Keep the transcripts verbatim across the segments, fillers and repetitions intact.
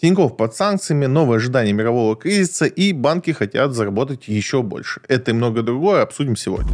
Тинькофф под санкциями, новое ожидание мирового кризиса и банки хотят заработать еще больше. Это и многое другое обсудим сегодня.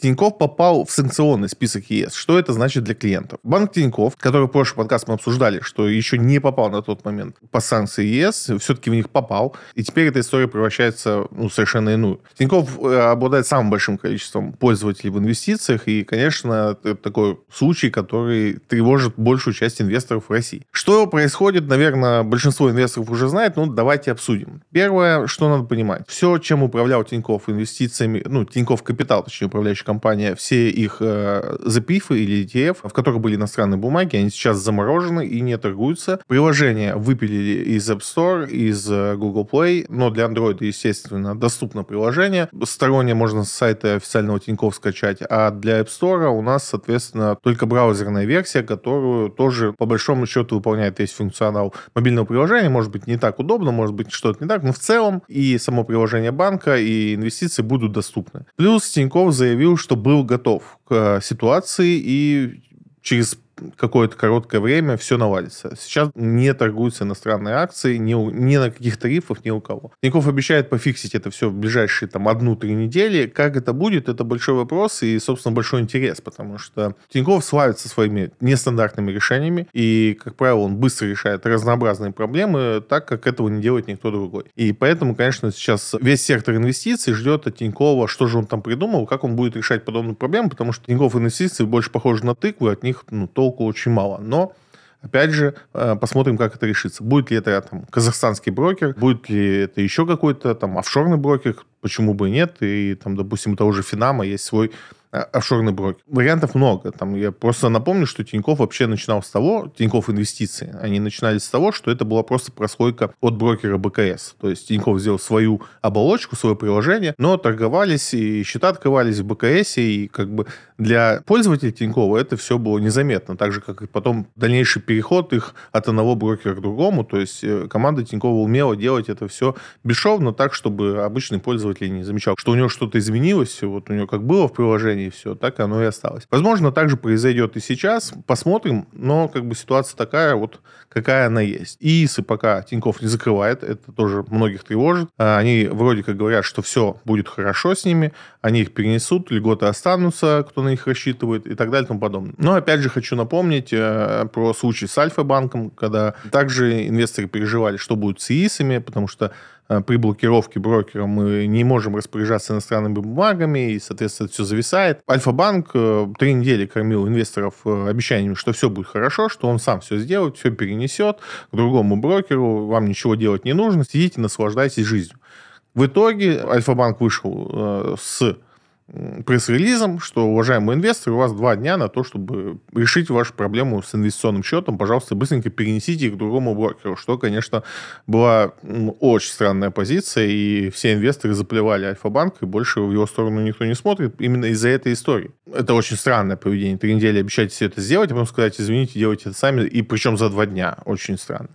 Тинькофф попал в санкционный список ЕС. Что это значит для клиентов? Банк Тинькофф, который в прошлый подкаст мы обсуждали, что еще не попал на тот момент по санкции ЕС, все-таки в них попал. И теперь эта история превращается ну, совершенно иную. Тинькофф обладает самым большим количеством пользователей в инвестициях. И, конечно, это такой случай, который тревожит большую часть инвесторов в России. Что происходит, наверное, большинство инвесторов уже знает, но давайте обсудим. Первое, что надо понимать. Все, чем управлял Тинькофф инвестициями, ну, Тинькофф Капитал, точнее, управляющий компания, все их э, запифы или и ти эф, в которых были иностранные бумаги, они сейчас заморожены и не торгуются. Приложение выпилили из App Store, из э, Google Play, но для Android, естественно, доступно приложение. Стороннее можно с сайта официального Тинькофф скачать, а для App Store у нас, соответственно, только браузерная версия, которую тоже, по большому счету, выполняет весь функционал мобильного приложения. Может быть, не так удобно, может быть, что-то не так, но в целом и само приложение банка, и инвестиции будут доступны. Плюс Тинькофф заявил, что был готов к ситуации и через какое-то короткое время все наладится. Сейчас не торгуются иностранные акции, ни, у, ни на каких тарифах, ни у кого. Тинькофф обещает пофиксить это все в ближайшие там одну-три недели. Как это будет, это большой вопрос и, собственно, большой интерес, потому что Тинькофф славится своими нестандартными решениями, и, как правило, он быстро решает разнообразные проблемы, так как этого не делает никто другой. И поэтому, конечно, сейчас весь сектор инвестиций ждет от Тинькова, что же он там придумал, как он будет решать подобную проблему, потому что Тинькофф инвестиции больше похожи на тыкву, от них, ну, толку очень мало, но опять же, посмотрим, как это решится. Будет ли это там казахстанский брокер, будет ли это еще какой-то там офшорный брокер, почему бы и нет, и там, допустим, у того же Финама есть свой офшорный брокер. Вариантов много. Там я просто напомню, что Тинькофф вообще начинал с того, Тинькофф инвестиции, они начинали с того, что это была просто прослойка от брокера бэ ка эс. То есть Тинькофф сделал свою оболочку, свое приложение, но торговались и счета открывались в бэ ка эс, и как бы для пользователей Тинькова это все было незаметно, так же, как и потом дальнейший переход их от одного брокера к другому. То есть команда Тинькова умела делать это все бесшовно, так, чтобы обычный пользователь не замечал, что у него что-то изменилось, вот у него как было в приложении, и все, так оно и осталось. Возможно, так же произойдет и сейчас. Посмотрим, но как бы ситуация такая, вот какая она есть. И ИСы пока Тинькофф не закрывает, это тоже многих тревожит. Они вроде как говорят, что все будет хорошо с ними, они их перенесут, льготы останутся, кто на них рассчитывает и так далее и тому подобное. Но опять же хочу напомнить э, про случай с Альфа-банком, когда также инвесторы переживали, что будет с ИСами, потому что при блокировке брокера мы не можем распоряжаться иностранными бумагами, и, соответственно, это все зависает. Альфа-банк три недели кормил инвесторов обещаниями, что все будет хорошо, что он сам все сделает, все перенесет к другому брокеру, вам ничего делать не нужно, сидите, наслаждайтесь жизнью. В итоге Альфа-банк вышел с пресс-релизом, что, уважаемые инвесторы, у вас два дня на то, чтобы решить вашу проблему с инвестиционным счетом. Пожалуйста, быстренько перенесите их к другому брокеру, что, конечно, была очень странная позиция, и все инвесторы заплевали Альфа-банк, и больше в его сторону никто не смотрит именно из-за этой истории. Это очень странное поведение. Три недели обещать все это сделать, а потом сказать, извините, делайте это сами, и причем за два дня. Очень странно.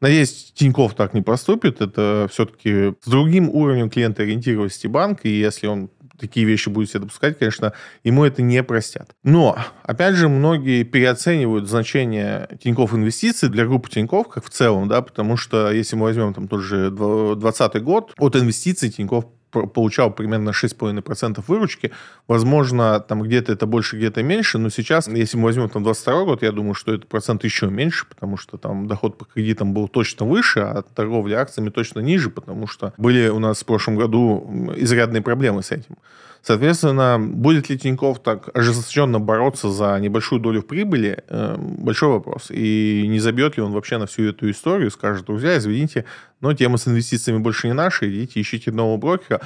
Надеюсь, Тинькофф так не поступит. Это все-таки с другим уровнем клиентоориентированности банк, и если он такие вещи будут себе допускать, конечно, ему это не простят. Но, опять же, многие переоценивают значение Тинькофф инвестиций для группы Тинькофф, как в целом, да, потому что, если мы возьмем там тот же двадцатый год, от инвестиций Тинькофф получал примерно шесть целых пять десятых процента выручки. Возможно, там где-то это больше, где-то меньше, но сейчас, если мы возьмем там двадцать второй год, я думаю, что этот процент еще меньше, потому что там доход по кредитам был точно выше, а торговля акциями точно ниже, потому что были у нас в прошлом году изрядные проблемы с этим. Соответственно, будет ли Тинькофф так ожесточенно бороться за небольшую долю в прибыли, э, большой вопрос. И не забьет ли он вообще на всю эту историю, скажет, друзья, извините, но тема с инвестициями больше не наша, идите ищите нового брокера.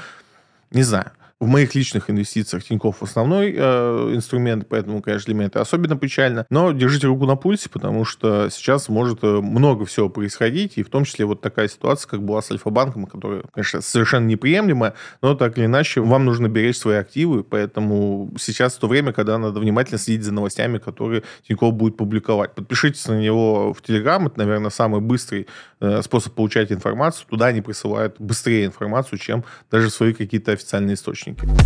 Не знаю. В моих личных инвестициях Тинькофф основной э, инструмент, поэтому, конечно, для меня это особенно печально. Но держите руку на пульсе, потому что сейчас может много всего происходить, и в том числе вот такая ситуация, как была с Альфа-банком, которая, конечно, совершенно неприемлемая, но так или иначе вам нужно беречь свои активы, поэтому сейчас то время, когда надо внимательно следить за новостями, которые Тинькофф будет публиковать. Подпишитесь на него в Телеграм, это, наверное, самый быстрый э, способ получать информацию. Туда они присылают быстрее информацию, чем даже свои какие-то официальные источники. Thank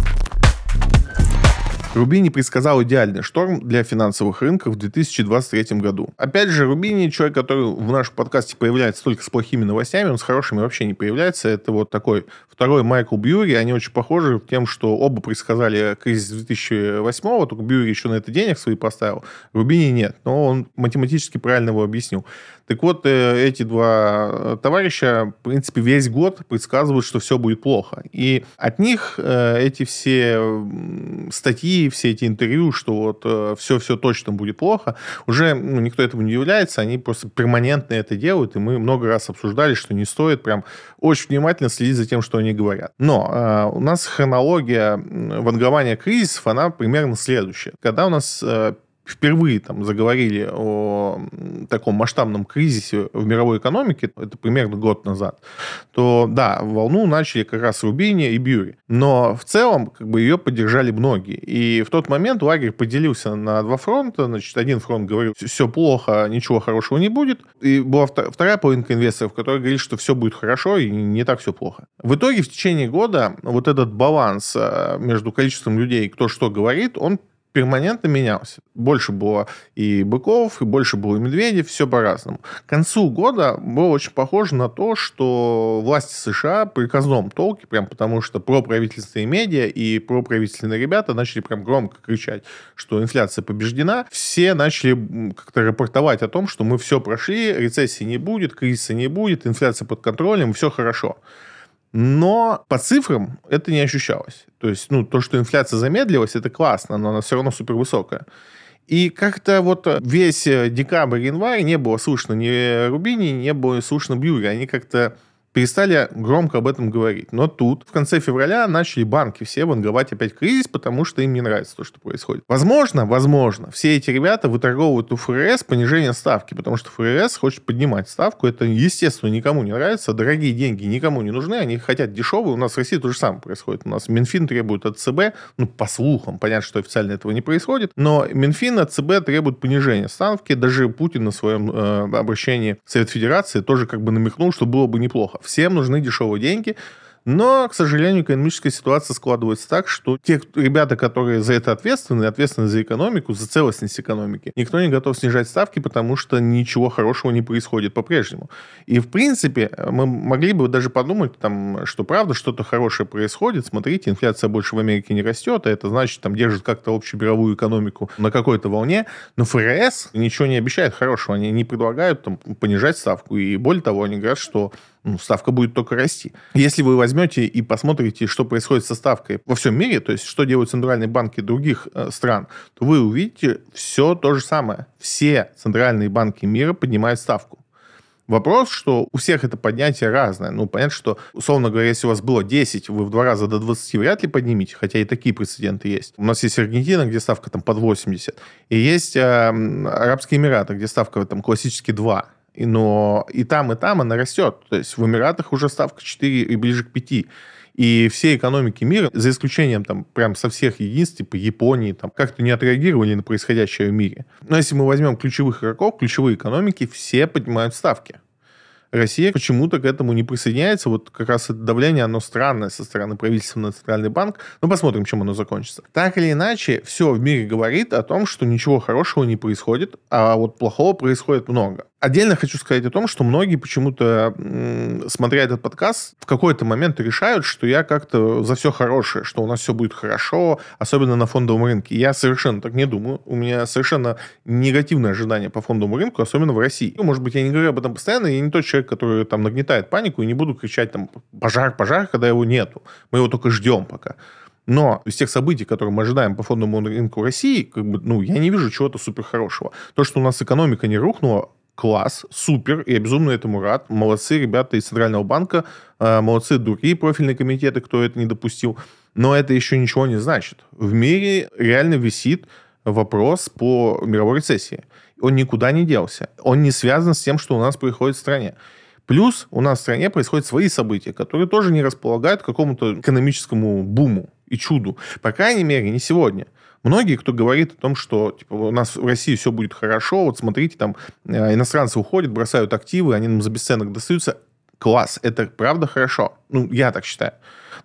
you. Рубини предсказал идеальный шторм для финансовых рынков в две тысячи двадцать третьем году. Опять же, Рубини, человек, который в нашем подкасте появляется только с плохими новостями, он с хорошими вообще не появляется. Это вот такой второй Майкл Бьюри. Они очень похожи тем, что оба предсказали кризис две тысячи восьмого, только Бьюри еще на это денег свои поставил. Рубини нет, но он математически правильно его объяснил. Так вот, эти два товарища, в принципе, весь год предсказывают, что все будет плохо. И от них эти все статьи, все эти интервью, что вот все-все точно будет плохо, уже ну, никто этому не является, они просто перманентно это делают, и мы много раз обсуждали, что не стоит прям очень внимательно следить за тем, что они говорят. Но у нас хронология вангования кризисов, она примерно следующая. Когда у нас впервые там заговорили о таком масштабном кризисе в мировой экономике, это примерно год назад, то да, волну начали как раз Рубини и Бьюри. Но в целом как бы ее поддержали многие. И в тот момент лагерь поделился на два фронта. Значит, один фронт говорил, все плохо, ничего хорошего не будет. И была вторая половинка инвесторов, которая говорит, что все будет хорошо и не так все плохо. В итоге в течение года вот этот баланс между количеством людей, кто что говорит, он перманентно менялся. Больше было и быков, и больше было и медведей, все по-разному. К концу года было очень похоже на то, что власти США при казном толке, прям потому что проправительственные медиа и проправительственные ребята начали прям громко кричать, что инфляция побеждена. Все начали как-то рапортовать о том, что мы все прошли, рецессии не будет, кризиса не будет, инфляция под контролем, все хорошо. Но по цифрам это не ощущалось. То есть, ну, то, что инфляция замедлилась, это классно, но она все равно супервысокая. И как-то вот весь декабрь, январь не было слышно ни Рубини, не было слышно Бьюри. Они как-то перестали громко об этом говорить. Но тут в конце февраля начали банки все ванговать опять кризис, потому что им не нравится то, что происходит. Возможно, возможно, все эти ребята выторговывают у ФРС понижение ставки, потому что ФРС хочет поднимать ставку. Это, естественно, никому не нравится. Дорогие деньги никому не нужны, они хотят дешевые. У нас в России то же самое происходит. У нас Минфин требует от ЦБ, ну, по слухам, понятно, что официально этого не происходит, но Минфин от ЦБ требует понижения ставки. Даже Путин на своем э, обращении в Совет Федерации тоже как бы намекнул, что было бы неплохо. Всем нужны дешевые деньги, но, к сожалению, экономическая ситуация складывается так, что те ребята, которые за это ответственны, ответственны за экономику, за целостность экономики, никто не готов снижать ставки, потому что ничего хорошего не происходит по-прежнему. И, в принципе, мы могли бы даже подумать, там, что правда что-то хорошее происходит, смотрите, инфляция больше в Америке не растет, а это значит, там, держит как-то общую мировую экономику на какой-то волне, но ФРС ничего не обещает хорошего, они не предлагают там, понижать ставку, и более того, они говорят, что ну, ставка будет только расти. Если вы возьмете и посмотрите, что происходит со ставкой во всем мире, то есть, что делают центральные банки других э, стран, то вы увидите все то же самое. Все центральные банки мира поднимают ставку. Вопрос, что у всех это поднятие разное. Ну, понятно, что, условно говоря, если у вас было десять, вы в два раза до двадцати вряд ли поднимете, хотя и такие прецеденты есть. У нас есть Аргентина, где ставка там под восемьдесят, и есть э, Арабские Эмираты, где ставка там классически два. Но и там, и там она растет. То есть в Эмиратах уже ставка четыре и ближе к пяти. И все экономики мира, за исключением там прям со всех единиц, типа Японии, там как-то не отреагировали на происходящее в мире. Но если мы возьмем ключевых игроков, ключевые экономики, все поднимают ставки. Россия почему-то к этому не присоединяется. Вот как раз это давление, оно странное со стороны правительства на Центральный банк. Но посмотрим, чем оно закончится. Так или иначе, все в мире говорит о том, что ничего хорошего не происходит, а вот плохого происходит много. Отдельно хочу сказать о том, что многие почему-то, смотря этот подкаст, в какой-то момент решают, что я как-то за все хорошее, что у нас все будет хорошо, особенно на фондовом рынке. Я совершенно так не думаю. У меня совершенно негативное ожидание по фондовому рынку, особенно в России. Может быть, я не говорю об этом постоянно, я не тот человек, который там нагнетает панику, и не буду кричать там «пожар, пожар», когда его нету. Мы его только ждем пока. Но из тех событий, которые мы ожидаем по фондовому рынку России, как бы, ну, я не вижу чего-то суперхорошего. То, что у нас экономика не рухнула, класс, супер, я безумно этому рад. Молодцы ребята из Центрального банка, молодцы другие профильные комитеты, кто это не допустил. Но это еще ничего не значит. В мире реально висит вопрос по мировой рецессии. Он никуда не делся. Он не связан с тем, что у нас происходит в стране. Плюс у нас в стране происходят свои события, которые тоже не располагают к какому-то экономическому буму и чуду. По крайней мере, не сегодня. Многие, кто говорит о том, что типа, у нас в России все будет хорошо, вот смотрите, там иностранцы уходят, бросают активы, они нам за бесценок достаются. класс, это правда хорошо. Ну, я так считаю.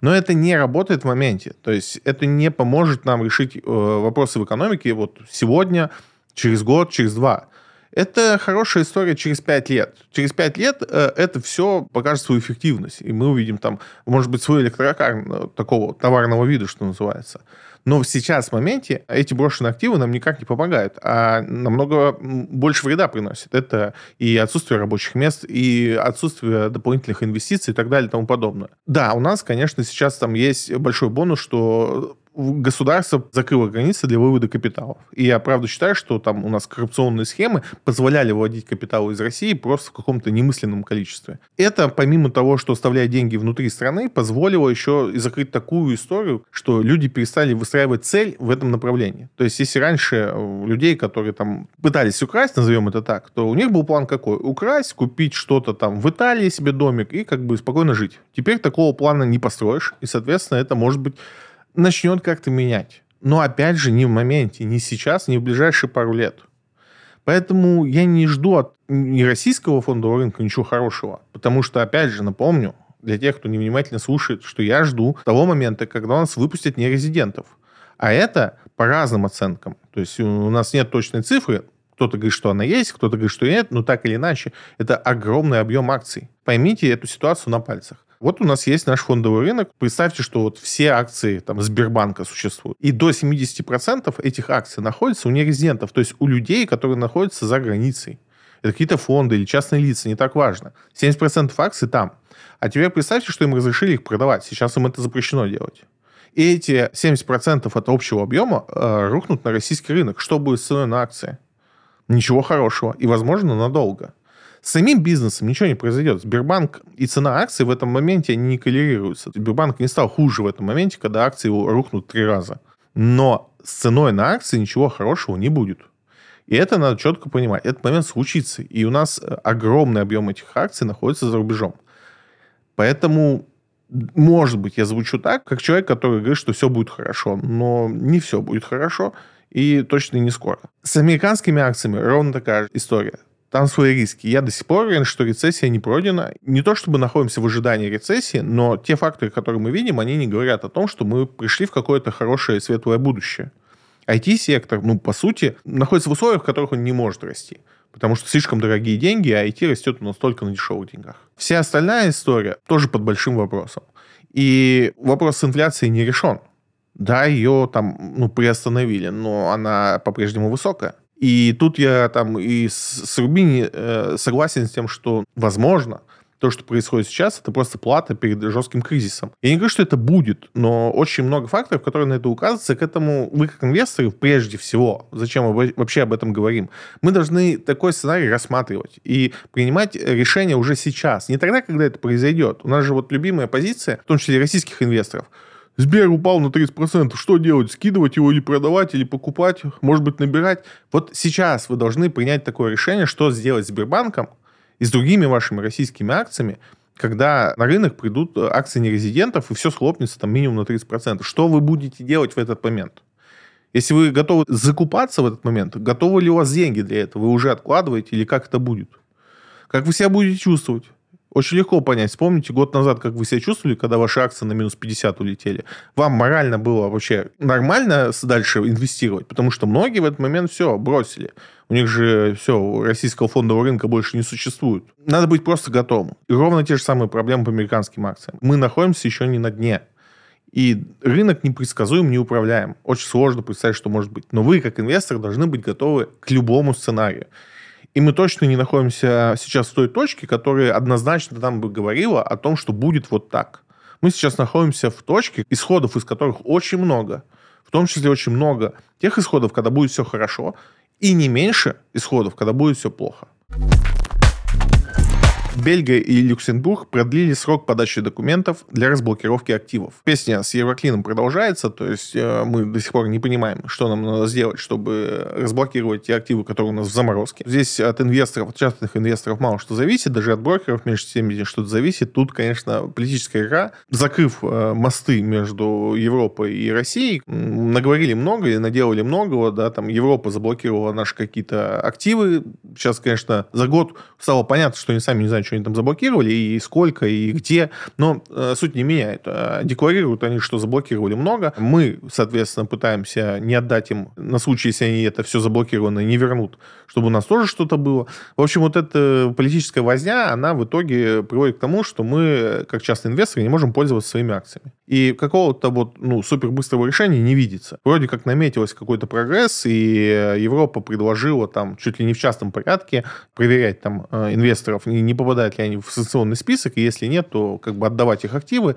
Но это не работает в моменте. То есть это не поможет нам решить э, вопросы в экономике вот сегодня, через год, через два. Это хорошая история через пять лет. Через пять лет э, это все покажет свою эффективность. И мы увидим там, может быть, свой электрокар такого товарного вида, что называется. Но сейчас в моменте эти брошенные активы нам никак не помогают, а намного больше вреда приносят. Это и отсутствие рабочих мест, и отсутствие дополнительных инвестиций и так далее и тому подобное. Да, у нас, конечно, сейчас там есть большой бонус, что государство закрыло границы для вывода капиталов. И я, правда, считаю, что там у нас коррупционные схемы позволяли выводить капиталы из России просто в каком-то немысленном количестве. Это, помимо того, что оставляя деньги внутри страны, позволило еще и закрыть такую историю, что люди перестали выстраивать цель в этом направлении. То есть, если раньше людей, которые там пытались украсть, назовем это так, то у них был план какой? Украсть, купить что-то там в Италии себе домик и как бы спокойно жить. Теперь такого плана не построишь, и, соответственно, это может быть начнет как-то менять. Но, опять же, не в моменте, не сейчас, не в ближайшие пару лет. Поэтому я не жду от ни российского фондового рынка ничего хорошего. Потому что, опять же, напомню, для тех, кто невнимательно слушает, что я жду того момента, когда у нас выпустят нерезидентов. А это по разным оценкам. То есть у нас нет точной цифры. Кто-то говорит, что она есть, кто-то говорит, что нет. Но так или иначе, это огромный объем акций. Поймите эту ситуацию на пальцах. Вот у нас есть наш фондовый рынок. Представьте, что вот все акции там, Сбербанка существуют. И до семьдесят процентов этих акций находятся у нерезидентов, то есть у людей, которые находятся за границей. Это какие-то фонды или частные лица, не так важно. семьдесят процентов акций там. А теперь представьте, что им разрешили их продавать. Сейчас им это запрещено делать. И эти семьдесят процентов от общего объема э, рухнут на российский рынок. Что будет с ценой на акции? Ничего хорошего. И, возможно, надолго. С самим бизнесом ничего не произойдет. Сбербанк и цена акций в этом моменте они не коррелируются. Сбербанк не стал хуже в этом моменте, когда акции его рухнут три раза. Но с ценой на акции ничего хорошего не будет. И это надо четко понимать. Этот момент случится. И у нас огромный объем этих акций находится за рубежом. Поэтому, может быть, я звучу так, как человек, который говорит, что все будет хорошо. Но не все будет хорошо. И точно не скоро. С американскими акциями ровно такая же история. Там свои риски. Я до сих пор уверен, что рецессия не пройдена. Не то чтобы находимся в ожидании рецессии, но те факторы, которые мы видим, они не говорят о том, что мы пришли в какое-то хорошее светлое будущее. ай ти-сектор, ну, по сути, находится в условиях, в которых он не может расти. Потому что слишком дорогие деньги, а ай ти растет у нас только на дешевых деньгах. Вся остальная история тоже под большим вопросом. И вопрос с инфляцией не решен. Да, ее там, ну, приостановили, но она по-прежнему высокая. И тут я там и с Рубини э, согласен с тем, что, возможно, то, что происходит сейчас, это просто плата перед жестким кризисом. Я не говорю, что это будет, но очень много факторов, которые на это указываются. К этому вы, как инвесторы, прежде всего, зачем мы вообще об этом говорим, мы должны такой сценарий рассматривать и принимать решения уже сейчас. Не тогда, когда это произойдет. У нас же вот любимая позиция, в том числе и российских инвесторов. Сбер упал на тридцать процентов. Что делать? Скидывать его или продавать, или покупать? Может быть, набирать? Вот сейчас вы должны принять такое решение, что сделать с Сбербанком и с другими вашими российскими акциями, когда на рынок придут акции нерезидентов, и все схлопнется там минимум на тридцать процентов. Что вы будете делать в этот момент? Если вы готовы закупаться в этот момент, готовы ли у вас деньги для этого? Вы уже откладываете или как это будет? Как вы себя будете чувствовать? Очень легко понять. Вспомните год назад, как вы себя чувствовали, когда ваши акции на минус пятьдесят улетели. Вам морально было вообще нормально дальше инвестировать? Потому что многие в этот момент все бросили. У них же все, российского фондового рынка больше не существует. Надо быть просто готовым. И ровно те же самые проблемы по американским акциям. Мы находимся еще не на дне. И рынок непредсказуем, неуправляем. Очень сложно представить, что может быть. Но вы, как инвестор, должны быть готовы к любому сценарию. И мы точно не находимся сейчас в той точке, которая однозначно нам бы говорила о том, что будет вот так. Мы сейчас находимся в точке, исходов из которых очень много. В том числе очень много тех исходов, когда будет все хорошо, и не меньше исходов, когда будет все плохо. Бельгия и Люксембург продлили срок подачи документов для разблокировки активов. Песня с Евроклином продолжается, то есть мы до сих пор не понимаем, что нам надо сделать, чтобы разблокировать те активы, которые у нас в заморозке. Здесь от инвесторов, от частных инвесторов мало что зависит, даже от брокеров меньше семьдесят что-то зависит. Тут, конечно, политическая игра. Закрыв мосты между Европой и Россией, наговорили много и наделали многого, да, там Европа заблокировала наши какие-то активы, сейчас, конечно, за год стало понятно, что они сами не знают, что они там заблокировали, и сколько, и где. Но э, суть не меняет. Э, декларируют они, что заблокировали много. Мы, соответственно, пытаемся не отдать им на случай, если они это все заблокировано не вернут, чтобы у нас тоже что-то было. В общем, вот эта политическая возня, она в итоге приводит к тому, что мы, как частные инвесторы, не можем пользоваться своими акциями. И какого-то вот, ну, супербыстрого решения не видится. Вроде как наметилось какой-то прогресс, и Европа предложила там чуть ли не в частном порядке проверять там инвесторов, не попадают ли они в санкционный список, и если нет, то как бы отдавать их активы.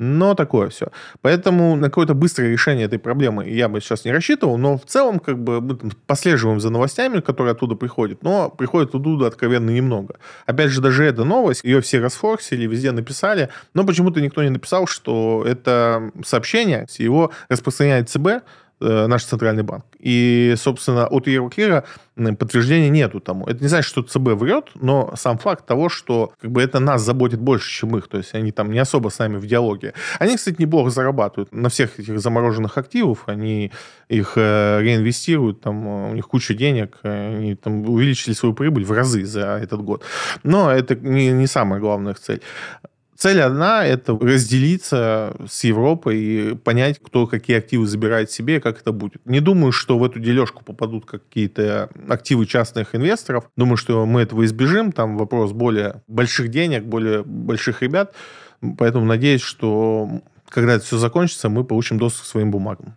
Но такое все. Поэтому на какое-то быстрое решение этой проблемы я бы сейчас не рассчитывал, но в целом как бы мы послеживаем за новостями, которые оттуда приходят, но приходит оттуда откровенно немного. Опять же, даже эта новость, ее все расфорсили, везде написали, но почему-то никто не написал, что это сообщение, его распространяет ЦБ, наш центральный банк. И, собственно, от Евроклира подтверждения нету тому. Это не значит, что ЦБ врет, но сам факт того, что как бы это нас заботит больше, чем их. То есть они там не особо с нами в диалоге. Они, кстати, неплохо зарабатывают на всех этих замороженных активов. Они их э, реинвестируют, там у них куча денег, они там увеличили свою прибыль в разы за этот год. Но это не, не самая главная их цель. Цель одна – это разделиться с Европой и понять, кто какие активы забирает себе и как это будет. Не думаю, что в эту дележку попадут какие-то активы частных инвесторов. Думаю, что мы этого избежим. Там вопрос более больших денег, более больших ребят. Поэтому надеюсь, что когда это все закончится, мы получим доступ к своим бумагам.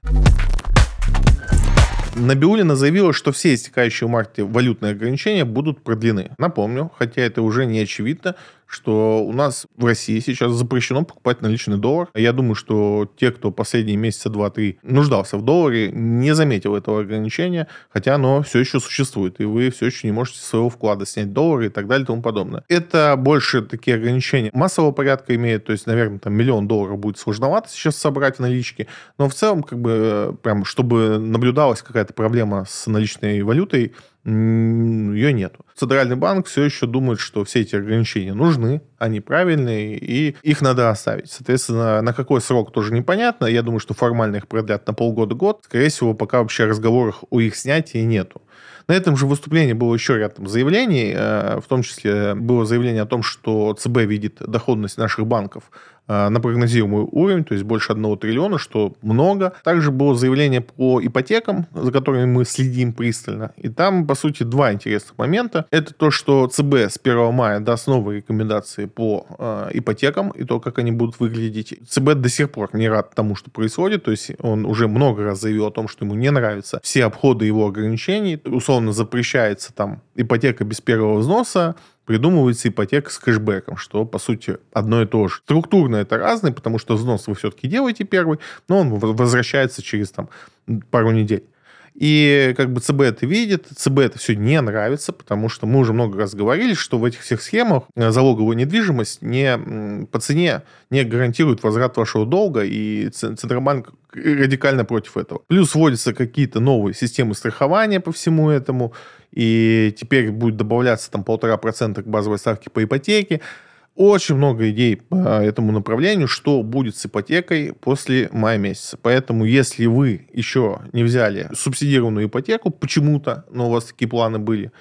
Набиуллина заявила, что все истекающие в марте валютные ограничения будут продлены. Напомню, хотя это уже не очевидно, что у нас в России сейчас запрещено покупать наличный доллар. Я думаю, что те, кто последние месяца два-три нуждался в долларе, не заметил этого ограничения, хотя оно все еще существует, и вы все еще не можете со своего вклада снять доллары и так далее и тому подобное. Это больше такие ограничения массового порядка имеют, то есть, наверное, там миллион долларов будет сложновато сейчас собрать в наличке, но в целом, как бы, прям, чтобы наблюдалась какая-то проблема с наличной валютой, ее нету. Центральный банк все еще думает, что все эти ограничения нужны, они правильные, и их надо оставить. Соответственно, на какой срок тоже непонятно. Я думаю, что формально их продлят на полгода-год. Скорее всего, пока вообще разговоров о их снятии нету. На этом же выступлении было еще ряд там заявлений, в том числе было заявление о том, что ЦБ видит доходность наших банков на прогнозируемый уровень, то есть больше одного триллиона, что много. Также было заявление по ипотекам, за которыми мы следим пристально. И там, по сути, два интересных момента. Это то, что ЦБ с первого мая даст новые рекомендации по э, ипотекам и то, как они будут выглядеть. ЦБ до сих пор не рад тому, что происходит. То есть он уже много раз заявил о том, что ему не нравятся все обходы его ограничений. Условно запрещается там ипотека без первого взноса, придумывается ипотека с кэшбэком, что, по сути, одно и то же. Структурно это разное, потому что взнос вы все-таки делаете первый, но он возвращается через там пару недель. И как бы ЦБ это видит, ЦБ это все не нравится, потому что мы уже много раз говорили, что в этих всех схемах залоговая недвижимость не, по цене не гарантирует возврат вашего долга, и Центробанк радикально против этого. Плюс вводятся какие-то новые системы страхования по всему этому, и теперь будет добавляться там полтора процента к базовой ставке по ипотеке. Очень много идей по этому направлению, что будет с ипотекой после мая месяца. Поэтому, если вы еще не взяли субсидированную ипотеку, почему-то, но у вас такие планы были,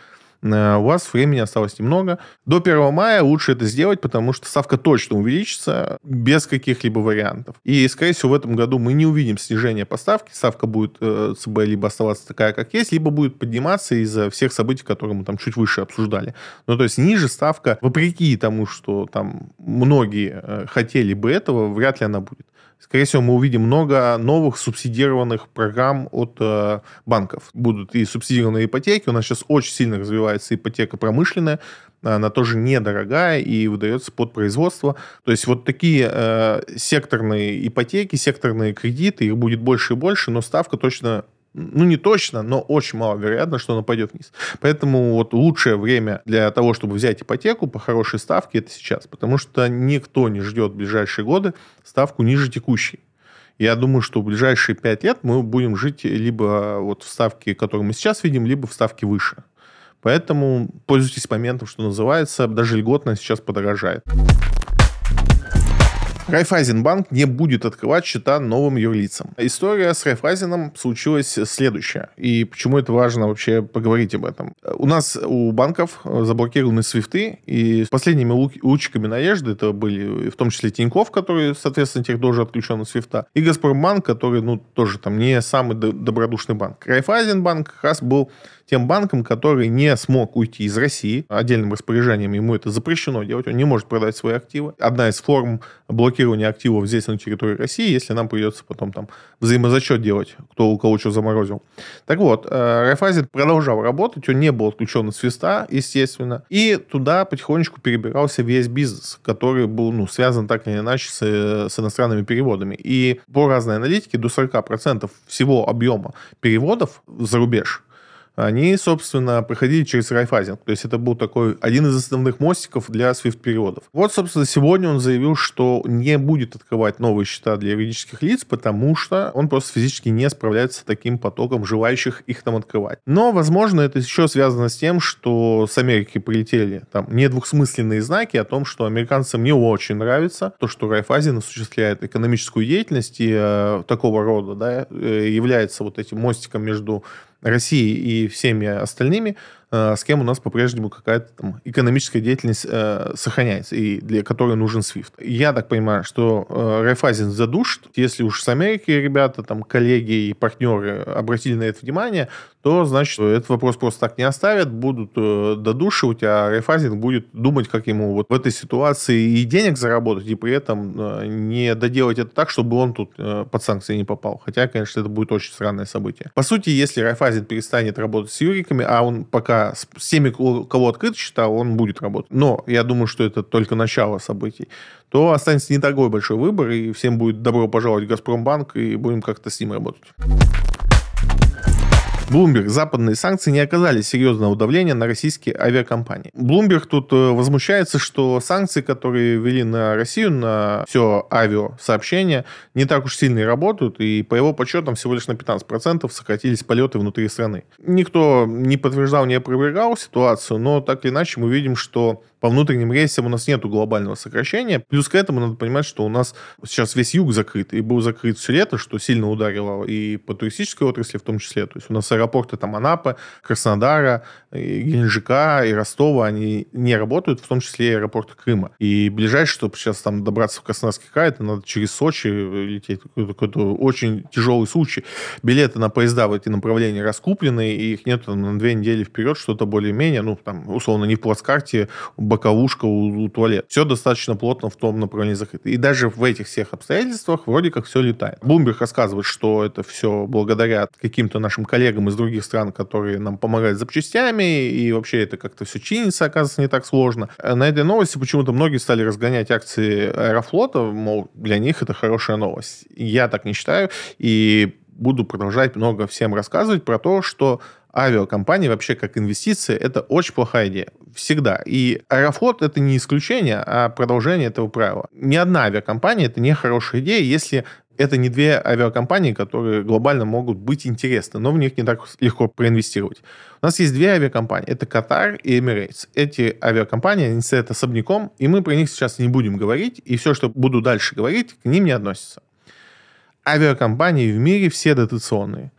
у вас времени осталось немного. До первого мая лучше это сделать, потому что ставка точно увеличится без каких-либо вариантов. И, скорее всего, в этом году мы не увидим снижения по ставке. Ставка будет ЦБ либо оставаться такая, как есть, либо будет подниматься из-за всех событий, которые мы там чуть выше обсуждали. Ну, то есть ниже ставка, вопреки тому, что там многие хотели бы этого, вряд ли она будет. Скорее всего, мы увидим много новых субсидированных программ от э, банков. Будут и субсидированные ипотеки. У нас сейчас очень сильно развивается ипотека промышленная. Она тоже недорогая и выдается под производство. То есть вот такие э, секторные ипотеки, секторные кредиты, их будет больше и больше, но ставка точно... Ну, не точно, но очень маловероятно, что она пойдет вниз. Поэтому вот лучшее время для того, чтобы взять ипотеку по хорошей ставке, это сейчас. Потому что никто не ждет в ближайшие годы ставку ниже текущей. Я думаю, что в ближайшие пять лет мы будем жить либо вот в ставке, которую мы сейчас видим, либо в ставке выше. Поэтому пользуйтесь моментом, что называется. Даже льготная сейчас подорожает. Райффайзенбанк не будет открывать счета новым юрлицам. История с Райффайзеном случилась следующая. И почему это важно вообще поговорить об этом? У нас у банков заблокированы свифты, и последними лучиками надежды это были в том числе Тинькофф, который, соответственно, теперь тоже отключен от свифта, и Газпромбанк, который, ну, тоже там не самый добродушный банк. Райффайзенбанк как раз был тем банком, который не смог уйти из России. Отдельным распоряжением ему это запрещено делать. Он не может продать свои активы. Одна из форм блокирования активов здесь, на территории России, если нам придется потом там взаимозачет делать, кто у кого что заморозил. Так вот, Райффайзен продолжал работать, он не был отключен от свиста, естественно, и туда потихонечку перебирался весь бизнес, который был, ну, связан так или иначе с, с иностранными переводами. И по разной аналитике до сорок процентов всего объема переводов за рубеж они, собственно, проходили через Райффайзен. То есть это был такой один из основных мостиков для свифт-переводов. Вот, собственно, сегодня он заявил, что не будет открывать новые счета для юридических лиц, потому что он просто физически не справляется с таким потоком желающих их там открывать. Но, возможно, это еще связано с тем, что с Америки прилетели там недвусмысленные знаки о том, что американцам не очень нравится то, что Райффайзен осуществляет экономическую деятельность и э, такого рода, да, является вот этим мостиком между России и всеми остальными, с кем у нас по-прежнему какая-то там экономическая деятельность э, сохраняется, и для которой нужен свифт. Я так понимаю, что э, Райффайзен задушит. Если уж с Америки ребята, там, коллеги и партнеры обратили на это внимание, то, значит, этот вопрос просто так не оставят, будут э, додушивать, а Райффайзен будет думать, как ему вот в этой ситуации и денег заработать, и при этом э, не доделать это так, чтобы он тут э, под санкции не попал. Хотя, конечно, это будет очень странное событие. По сути, если Райффайзен перестанет работать с юриками, а он пока с теми, кого открыто счета, он будет работать. Но я думаю, что это только начало событий. То останется не такой большой выбор, и всем будет добро пожаловать в Газпромбанк, и будем как-то с ним работать. Bloomberg. Западные санкции не оказали серьезного давления на российские авиакомпании. Bloomberg тут возмущается, что санкции, которые ввели на Россию, на все авиасообщение, не так уж сильно и работают, и по его подсчетам всего лишь на пятнадцать процентов сократились полеты внутри страны. Никто не подтверждал, не опровергал ситуацию, но так или иначе мы видим, что по внутренним рейсам у нас нету глобального сокращения. Плюс к этому надо понимать, что у нас сейчас весь юг закрыт. И был закрыт все лето, что сильно ударило и по туристической отрасли в том числе. То есть у нас аэропорты там Анапы, Краснодара, и Геленджика и Ростова, они не работают, в том числе и аэропорты Крыма. И ближайшее, чтобы сейчас там добраться в Краснодарский край, это надо через Сочи лететь. Какой-то, какой-то очень тяжелый случай. Билеты на поезда в эти направления раскуплены, и их нет там на две недели вперед, что-то более-менее, ну, там, условно, не в плацкарте, боковушка у, у туалета. Все достаточно плотно в том направлении закрыто. И даже в этих всех обстоятельствах вроде как все летает. Bloomberg рассказывает, что это все благодаря каким-то нашим коллегам из других стран, которые нам помогают с запчастями, и вообще это как-то все чинится, оказывается, не так сложно. На этой новости почему-то многие стали разгонять акции Аэрофлота, мол, для них это хорошая новость. Я так не считаю, и буду продолжать много всем рассказывать про то, что авиакомпании вообще как инвестиции это очень плохая идея. Всегда. И Аэрофлот это не исключение, а продолжение этого правила. Ни одна авиакомпания это не хорошая идея, если это не две авиакомпании, которые глобально могут быть интересны, но в них не так легко проинвестировать. У нас есть две авиакомпании. Это Катар и Emirates. Эти авиакомпании, они стоят особняком, и мы про них сейчас не будем говорить, и все, что буду дальше говорить, к ним не относится. Авиакомпании в мире все дотационные.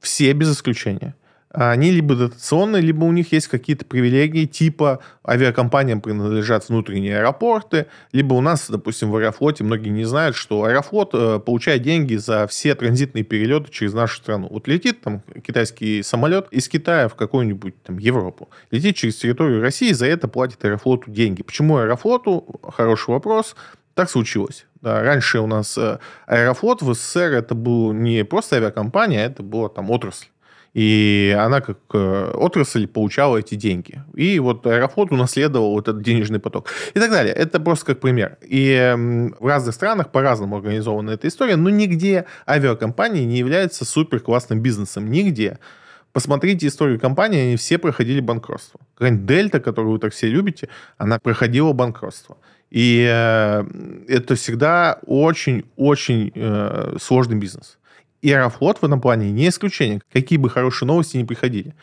Все без исключения. Они либо дотационные, либо у них есть какие-то привилегии, типа авиакомпаниям принадлежат внутренние аэропорты, либо у нас, допустим, в Аэрофлоте многие не знают, что Аэрофлот э, получает деньги за все транзитные перелеты через нашу страну. Вот летит там китайский самолет из Китая в какую-нибудь там Европу, летит через территорию России, за это платит Аэрофлоту деньги. Почему Аэрофлоту? Хороший вопрос. Так случилось. Да, раньше у нас Аэрофлот в СССР это была не просто авиакомпания, это была там отрасль. И она как отрасль получала эти деньги. И вот Аэрофлот унаследовал вот этот денежный поток. И так далее. Это просто как пример. И в разных странах по-разному организована эта история. Но нигде авиакомпании не являются супер-классным бизнесом. Нигде. Посмотрите историю компании, они все проходили банкротство. Какая-нибудь Дельта, которую вы так все любите, она проходила банкротство. И это всегда очень-очень сложный бизнес. И Аэрофлот в этом плане не исключение, какие бы хорошие новости ни приходили.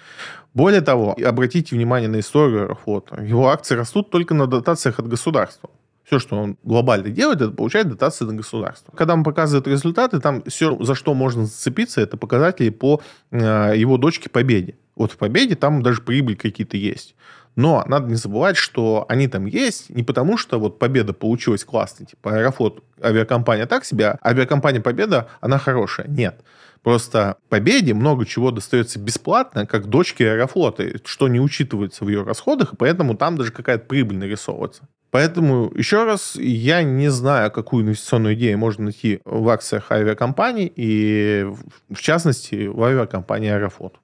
Более того, обратите внимание на историю Аэрофлота. Его акции растут только на дотациях от государства. Все, что он глобально делает, это получает дотации на государство. Когда он показывает результаты, там все, за что можно зацепиться, это показатели по э, его дочке Победе. Вот в Победе там даже прибыль какие-то есть. Но надо не забывать, что они там есть не потому, что вот Победа получилась классной. Типа Аэрофлот, авиакомпания так себя, авиакомпания Победа, она хорошая. Нет. Просто Победе много чего достается бесплатно, как дочке Аэрофлота, что не учитывается в ее расходах, и поэтому там даже какая-то прибыль нарисовывается. Поэтому, еще раз, я не знаю, какую инвестиционную идею можно найти в акциях авиакомпаний, и в частности в авиакомпании Аэрофлот.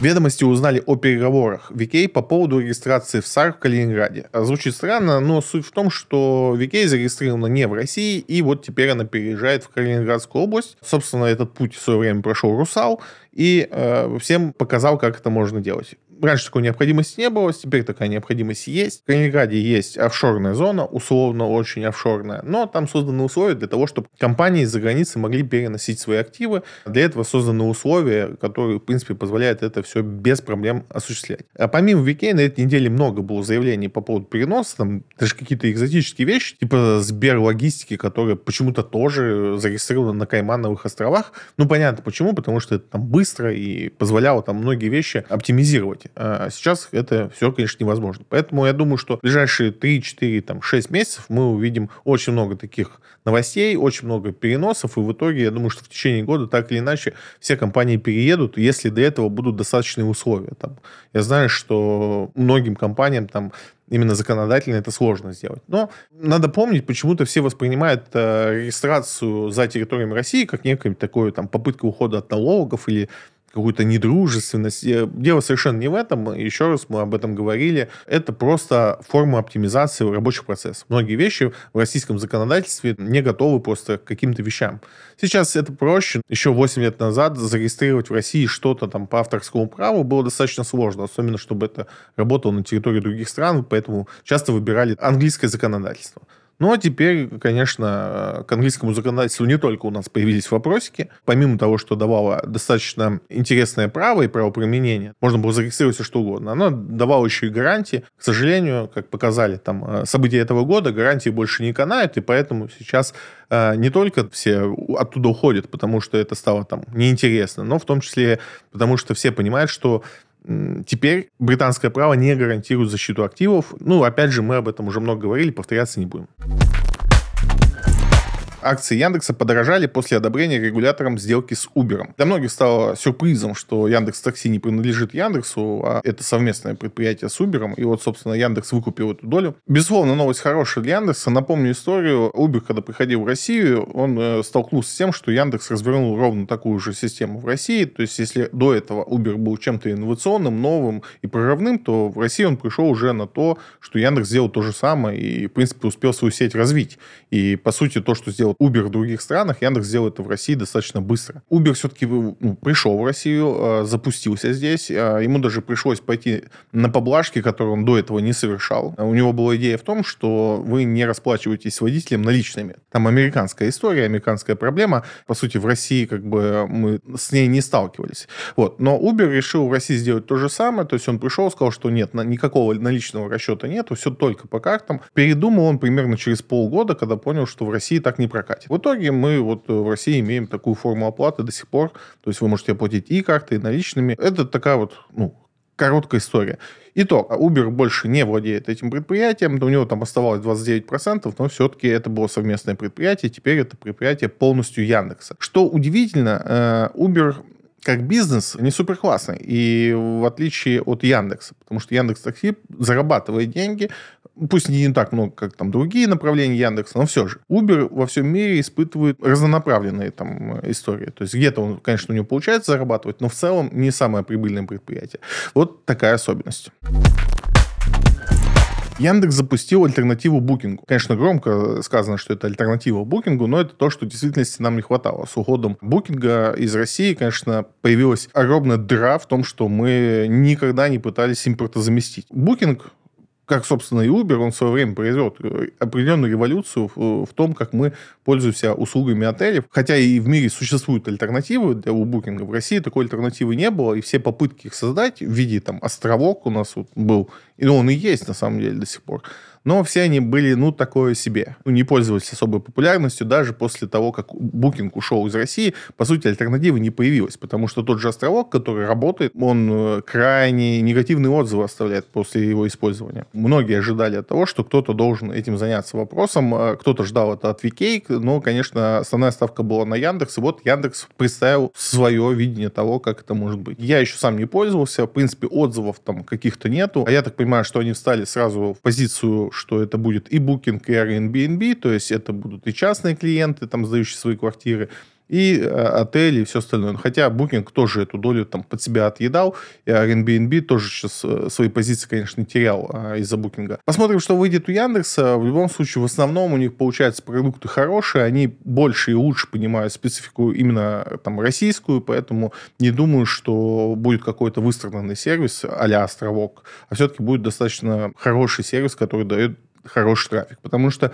Ведомости узнали о переговорах ви кей по поводу регистрации в САР в Калининграде. Звучит странно, но суть в том, что ви кей зарегистрирована не в России, и вот теперь она переезжает в Калининградскую область. Собственно, этот путь в свое время прошел «Русал», и э, всем показал, как это можно делать. Раньше такой необходимости не было, теперь такая необходимость есть. В Калининграде есть офшорная зона, условно очень офшорная, но там созданы условия для того, чтобы компании из-за границы могли переносить свои активы. Для этого созданы условия, которые, в принципе, позволяют это все без проблем осуществлять. А помимо ви кей, на этой неделе много было заявлений по поводу переноса, там даже какие-то экзотические вещи, типа Сберлогистики, которая почему-то тоже зарегистрирована на Каймановых островах. Ну, понятно почему, потому что это там быстро и позволяло там многие вещи оптимизировать. А сейчас это все, конечно, невозможно. Поэтому я думаю, что в ближайшие три, четыре, шесть месяцев мы увидим очень много таких новостей, очень много переносов, и в итоге, я думаю, что в течение года так или иначе все компании переедут, если до этого будут достаточные условия. Там, я знаю, что многим компаниям там именно законодательно это сложно сделать. Но надо помнить, почему-то все воспринимают э, регистрацию за территориями России как некую такую там попытку ухода от налогов или какую-то недружественность. Дело совершенно не в этом. Еще раз мы об этом говорили. Это просто форма оптимизации рабочих процессов. Многие вещи в российском законодательстве не готовы просто к каким-то вещам. Сейчас это проще. Еще восемь лет назад зарегистрировать в России что-то там по авторскому праву было достаточно сложно, особенно чтобы это работало на территории других стран, поэтому часто выбирали английское законодательство. Ну, а теперь, конечно, к английскому законодательству не только у нас появились вопросики. Помимо того, что давало достаточно интересное право и правоприменение, можно было зарегистрировать все что угодно. Оно давало еще и гарантии. К сожалению, как показали там события этого года, гарантии больше не канают, и поэтому сейчас не только все оттуда уходят, потому что это стало там неинтересно, но в том числе потому что все понимают, что теперь британское право не гарантирует защиту активов. Ну, опять же, мы об этом уже много говорили, повторяться не будем. Акции Яндекса подорожали после одобрения регулятором сделки с Uber. Для многих стало сюрпризом, что Яндекс.Такси не принадлежит Яндексу, а это совместное предприятие с Uber. И вот, собственно, Яндекс выкупил эту долю. Безусловно, новость хорошая для Яндекса. Напомню историю. Uber, когда приходил в Россию, он столкнулся с тем, что Яндекс развернул ровно такую же систему в России. То есть, если до этого Uber был чем-то инновационным, новым и прорывным, то в России он пришел уже на то, что Яндекс сделал то же самое и, в принципе, успел свою сеть развить. И, по сути, то, что сделал Uber в других странах, Яндекс делает это в России достаточно быстро. Uber все-таки ну, пришел в Россию, запустился здесь. Ему даже пришлось пойти на поблажки, которые он до этого не совершал. У него была идея в том, что вы не расплачиваетесь с водителем наличными. Там американская история, американская проблема. По сути, в России как бы мы с ней не сталкивались. Вот. Но Uber решил в России сделать то же самое. То есть он пришел, сказал, что нет, никакого наличного расчета нету, все только по картам. Передумал он примерно через полгода, когда понял, что в России так не происходит. В итоге мы вот в России имеем такую форму оплаты до сих пор. То есть вы можете оплатить и картой, и наличными. Это такая вот, ну, короткая история. Итог. Uber больше не владеет этим предприятием. У него там оставалось двадцать девять процентов, но все-таки это было совместное предприятие. Теперь это предприятие полностью Яндекса. Что удивительно, Uber как бизнес не суперклассный. И в отличие от Яндекса. Потому что Яндекс.Такси зарабатывает деньги, пусть не так много, как там другие направления Яндекса, но все же. Uber во всем мире испытывает разнонаправленные там истории. То есть где-то он, конечно, у него получается зарабатывать, но в целом не самое прибыльное предприятие. Вот такая особенность. Яндекс запустил альтернативу Букингу. Конечно, громко сказано, что это альтернатива Букингу, но это то, что в действительности нам не хватало. С уходом Букинга из России, конечно, появилась огромная дыра в том, что мы никогда не пытались импортозаместить. Букинг, как, собственно, и Uber, он в свое время произвел определенную революцию в том, как мы пользуемся услугами отелей. Хотя и в мире существуют альтернативы для Booking, в России такой альтернативы не было, и все попытки их создать в виде там островок у нас вот был, и он и есть на самом деле до сих пор. но все они были, ну, такое себе. Ну, не пользовались особой популярностью даже после того, как Booking ушел из России. По сути, альтернативы не появилось, потому что тот же Островок, который работает, он крайне негативные отзывы оставляет после его использования. Многие ожидали от того, что кто-то должен этим заняться вопросом, кто-то ждал это от Викей, но, конечно, основная ставка была на Яндекс, и вот Яндекс представил свое видение того, как это может быть. Я еще сам не пользовался, в принципе, отзывов там каких-то нету, а я так понимаю, что они встали сразу в позицию, что это будет и Booking, и Airbnb, то есть это будут и частные клиенты, там, сдающие свои квартиры, и отели, и все остальное. Хотя Booking тоже эту долю там под себя отъедал, и Airbnb тоже сейчас свои позиции, конечно, терял а, из-за Booking. Посмотрим, что выйдет у Яндекса. В любом случае, в основном у них, получается, продукты хорошие, они больше и лучше понимают специфику именно там российскую, поэтому не думаю, что будет какой-то выстраданный сервис а-ля Островок, а все-таки будет достаточно хороший сервис, который дает хороший трафик. Потому что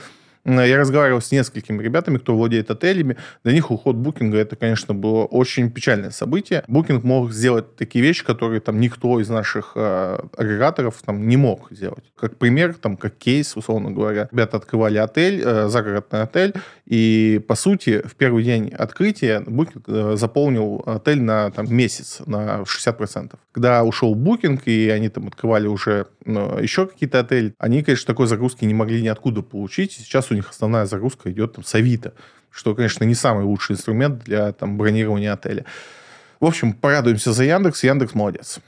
я разговаривал с несколькими ребятами, кто владеет отелями. Для них уход Букинга, это, конечно, было очень печальное событие. Букинг мог сделать такие вещи, которые там никто из наших э, агрегаторов там не мог сделать. Как пример, там, как кейс, условно говоря. Ребята открывали отель, э, загородный отель, и, по сути, в первый день открытия Букинг э, заполнил отель на там, месяц, на шестьдесят процентов. Когда ушел Букинг, и они там открывали уже э, еще какие-то отели, они, конечно, такой загрузки не могли ниоткуда получить. Сейчас у у них основная загрузка идет там, с Авито, что, конечно, не самый лучший инструмент для там, бронирования отеля. В общем, порадуемся за Яндекс. Яндекс молодец.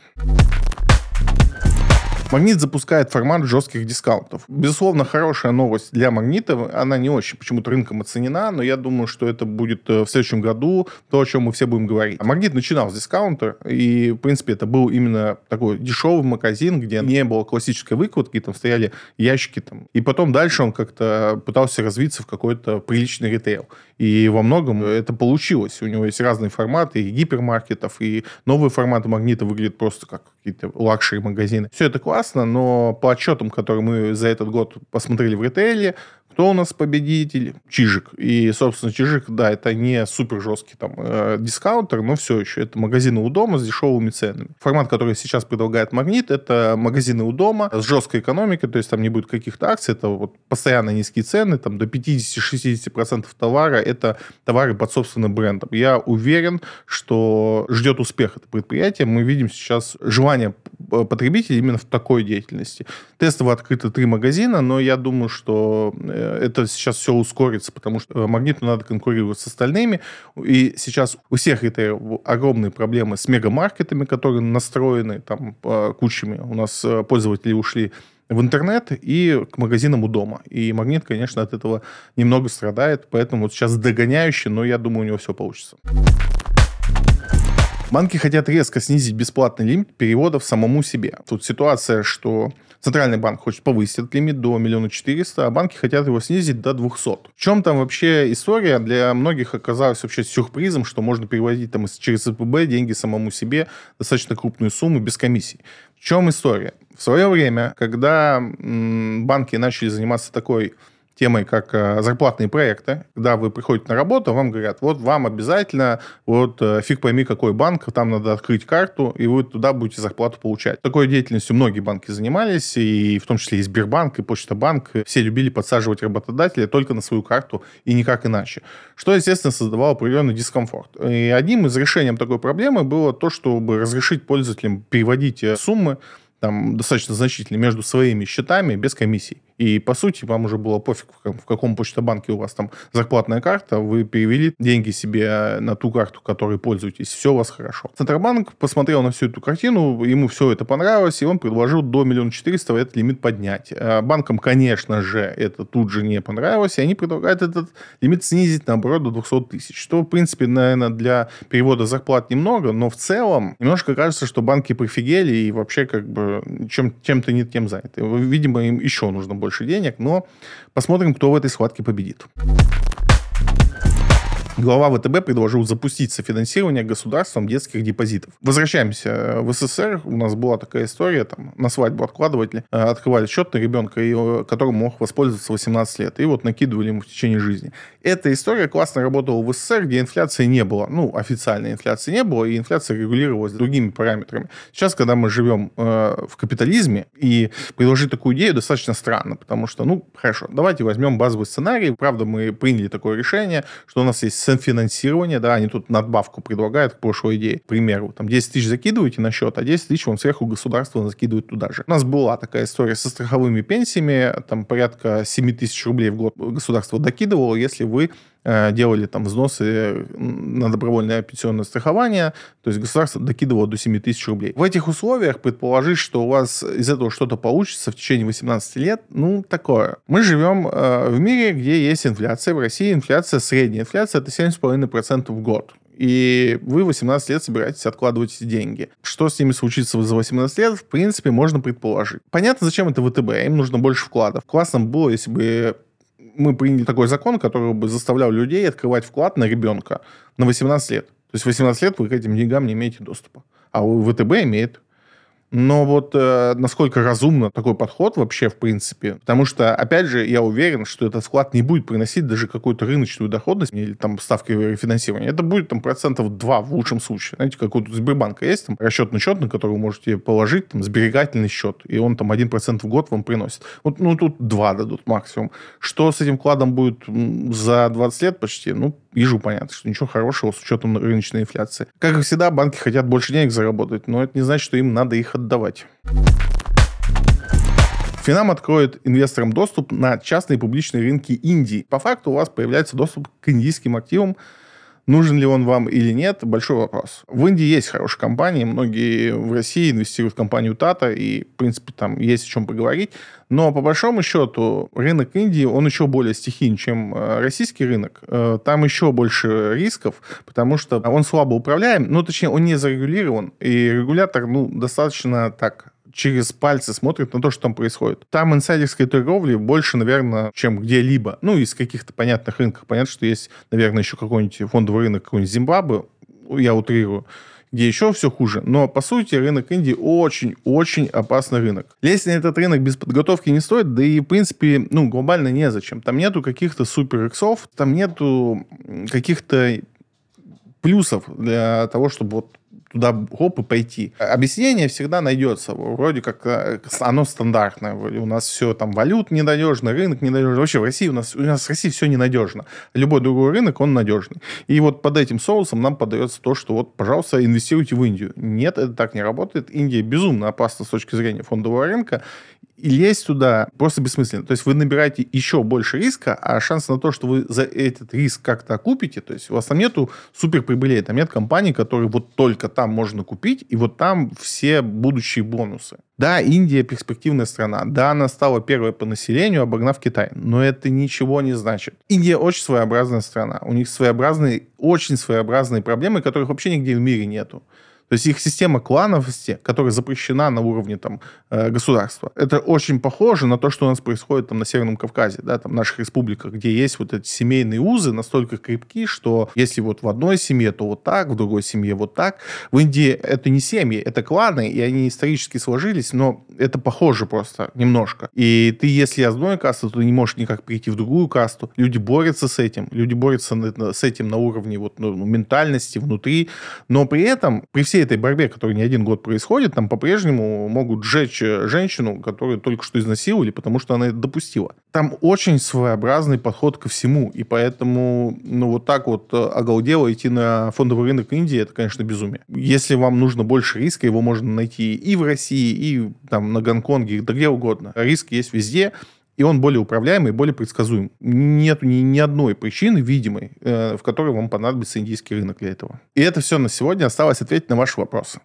Магнит запускает формат жестких дискаунтов. Безусловно, хорошая новость для Магнита. Она не очень почему-то рынком оценена, но я думаю, что это будет в следующем году то, о чем мы все будем говорить. Магнит начинал с дискаунта, и, в принципе, это был именно такой дешевый магазин, где не было классической выкладки, там стояли ящики. Там. И потом дальше он как-то пытался развиться в какой-то приличный ритейл. И во многом это получилось. У него есть разные форматы, и гипермаркетов, и новые форматы Магнита выглядят просто как какие-то лакшери-магазины. Все это классно. Но по отчетам, которые мы за этот год посмотрели в ритейле, кто у нас победитель? Чижик. И, собственно, Чижик, да, это не супер жесткий там э, дискаунтер, но все еще это магазины у дома с дешевыми ценами. Формат, который сейчас предлагает Магнит, это магазины у дома с жесткой экономикой, то есть там не будет каких-то акций, это вот постоянно низкие цены, там до пятьдесят-шестьдесят процентов товара, это товары под собственным брендом. Я уверен, что ждет успех это предприятие. Мы видим сейчас желание потребителей именно в такой деятельности. Тестово открыто три магазина, но я думаю, что это сейчас все ускорится, потому что Магниту надо конкурировать с остальными. И сейчас у всех это огромные проблемы с мегамаркетами, которые настроены там кучами. У нас пользователи ушли в интернет и к магазинам у дома. И Магнит, конечно, от этого немного страдает, поэтому вот сейчас догоняющий, но я думаю, у него все получится. Банки хотят резко снизить бесплатный лимит переводов самому себе. Тут ситуация, что Центральный банк хочет повысить этот лимит до один миллион четыреста тысяч, а банки хотят его снизить до двухсот. В чем там вообще история? Для многих оказалось вообще сюрпризом, что можно переводить там через СПБ деньги самому себе, достаточно крупную сумму, без комиссий. В чем история? В свое время, когда м- банки начали заниматься такой темой, как зарплатные проекты. Когда вы приходите на работу, вам говорят, вот вам обязательно, вот фиг пойми какой банк, там надо открыть карту, и вы туда будете зарплату получать. Такой деятельностью многие банки занимались, и в том числе и Сбербанк, и Почта-банк. Все любили подсаживать работодателя только на свою карту и никак иначе. Что, естественно, создавало определенный дискомфорт. И одним из решений такой проблемы было то, чтобы разрешить пользователям переводить суммы там достаточно значительные между своими счетами без комиссий. И, по сути, вам уже было пофиг, в каком почтобанке у вас там зарплатная карта, вы перевели деньги себе на ту карту, которой пользуетесь, все у вас хорошо. Центробанк посмотрел на всю эту картину, ему все это понравилось, и он предложил до один миллион четыреста тысяч этот лимит поднять. Банкам, конечно же, это тут же не понравилось, и они предлагают этот лимит снизить, наоборот, до двухсот тысяч, что, в принципе, наверное, для перевода зарплат немного, но в целом немножко кажется, что банки прифигели и вообще как бы чем, чем-то не тем заняты. Видимо, им еще нужно больше больше денег, но посмотрим, кто в этой схватке победит. Глава вэ тэ бэ предложил запустить софинансирование государством детских депозитов. Возвращаемся в эс эс эс эр. У нас была такая история, там, на свадьбу откладывали, открывали счет на ребенка, которым мог воспользоваться восемнадцать лет, и вот накидывали ему в течение жизни. Эта история классно работала в эс эс эс эр, где инфляции не было. Ну, официальной инфляции не было, и инфляция регулировалась другими параметрами. Сейчас, когда мы живем э, в капитализме, и предложить такую идею достаточно странно, потому что, ну, хорошо, давайте возьмем базовый сценарий. Правда, мы приняли такое решение, что у нас есть софинансирование, да, они тут надбавку предлагают к прошлой идее. К примеру, там десять тысяч закидываете на счет, а десять тысяч вам сверху государство закидывает туда же. У нас была такая история со страховыми пенсиями, там порядка семь тысяч рублей в год государство докидывало, если вы делали там взносы на добровольное пенсионное страхование, то есть государство докидывало до семь тысяч рублей. В этих условиях предположить, что у вас из этого что-то получится в течение восемнадцати лет, ну, такое. Мы живем э, в мире, где есть инфляция. В России инфляция, средняя инфляция, это семь целых пять десятых процента в год. И вы восемнадцать лет собираетесь откладывать эти деньги. Что с ними случится за восемнадцать лет, в принципе, можно предположить. Понятно, зачем это вэ тэ бэ, им нужно больше вкладов. Классно было, если бы мы приняли такой закон, который бы заставлял людей открывать вклад на ребенка на восемнадцать лет. То есть в восемнадцать лет вы к этим деньгам не имеете доступа, а вэ тэ бэ имеет. Но вот э, насколько разумно такой подход вообще в принципе, потому что, опять же, я уверен, что этот вклад не будет приносить даже какую-то рыночную доходность или там ставки рефинансирования. Это будет там процентов два в лучшем случае. Знаете, как у Сбербанка есть там расчетный счет, на который вы можете положить там сберегательный счет, и он там один процент в год вам приносит. Вот, ну, тут два дадут максимум. Что с этим вкладом будет за двадцать лет почти, ну, ежу понятно, что ничего хорошего с учетом рыночной инфляции. Как и всегда, банки хотят больше денег заработать, но это не значит, что им надо их отдавать. Финам откроет инвесторам доступ на частные и публичные рынки Индии. По факту у вас появляется доступ к индийским активам. Нужен ли он вам или нет, большой вопрос. В Индии есть хорошие компании, многие в России инвестируют в компанию Tata, и, в принципе, там есть о чем поговорить. Но, по большому счету, рынок Индии, он еще более стихийный, чем российский рынок. Там еще больше рисков, потому что он слабо управляем, ну, точнее, он не зарегулирован, и регулятор, ну, достаточно так... через пальцы смотрят на то, что там происходит. Там инсайдерской торговли больше, наверное, чем где-либо. Ну, из каких-то понятных рынков. Понятно, что есть, наверное, еще какой-нибудь фондовый рынок, какой-нибудь Зимбабве, я утрирую, где еще все хуже. Но, по сути, рынок Индии очень-очень опасный рынок. Лезть на этот рынок без подготовки не стоит, да и, в принципе, ну, глобально незачем. Там нету каких-то супер-иксов, там нету каких-то плюсов для того, чтобы вот туда хоп и пойти. Объяснение всегда найдется. Вроде как оно стандартное. У нас все там валют ненадежно, рынок ненадежный. Вообще в России у нас, у нас в России все ненадежно. Любой другой рынок, он надежный. И вот под этим соусом нам подается то, что вот, пожалуйста, инвестируйте в Индию. Нет, это так не работает. Индия безумно опасна с точки зрения фондового рынка. И лезть туда просто бессмысленно. То есть вы набираете еще больше риска, а шанс на то, что вы за этот риск как-то окупите, то есть у вас там нету суперприбылей, там нет компаний, которые вот только там можно купить, и вот там все будущие бонусы. Да, Индия перспективная страна. Да, она стала первой по населению, обогнав Китай. Но это ничего не значит. Индия очень своеобразная страна. У них своеобразные, очень своеобразные проблемы, которых вообще нигде в мире нету. То есть их система клановости, которая запрещена на уровне там, государства, это очень похоже на то, что у нас происходит там, на Северном Кавказе, да, там, в наших республиках, где есть вот эти семейные узы настолько крепки, что если вот в одной семье, то вот так, в другой семье вот так. В Индии это не семьи, это кланы, и они исторически сложились, но это похоже просто немножко. И ты, если из одной касты, то ты не можешь никак перейти в другую касту. Люди борются с этим, люди борются с этим на уровне вот, ну, ментальности внутри, но при этом, при всей этой борьбе, которая не один год происходит, там по-прежнему могут сжечь женщину, которую только что изнасиловали, потому что она это допустила. Там очень своеобразный подход ко всему, и поэтому, ну, вот так вот оголдело идти на фондовый рынок Индии, это, конечно, безумие. Если вам нужно больше риска, его можно найти и в России, и там на Гонконге, да где угодно. Риск есть везде, и он более управляемый, более предсказуемый. Нет ни, ни одной причины видимой, э, в которой вам понадобится индийский рынок для этого. И это все на сегодня. Осталось ответить на ваши вопросы.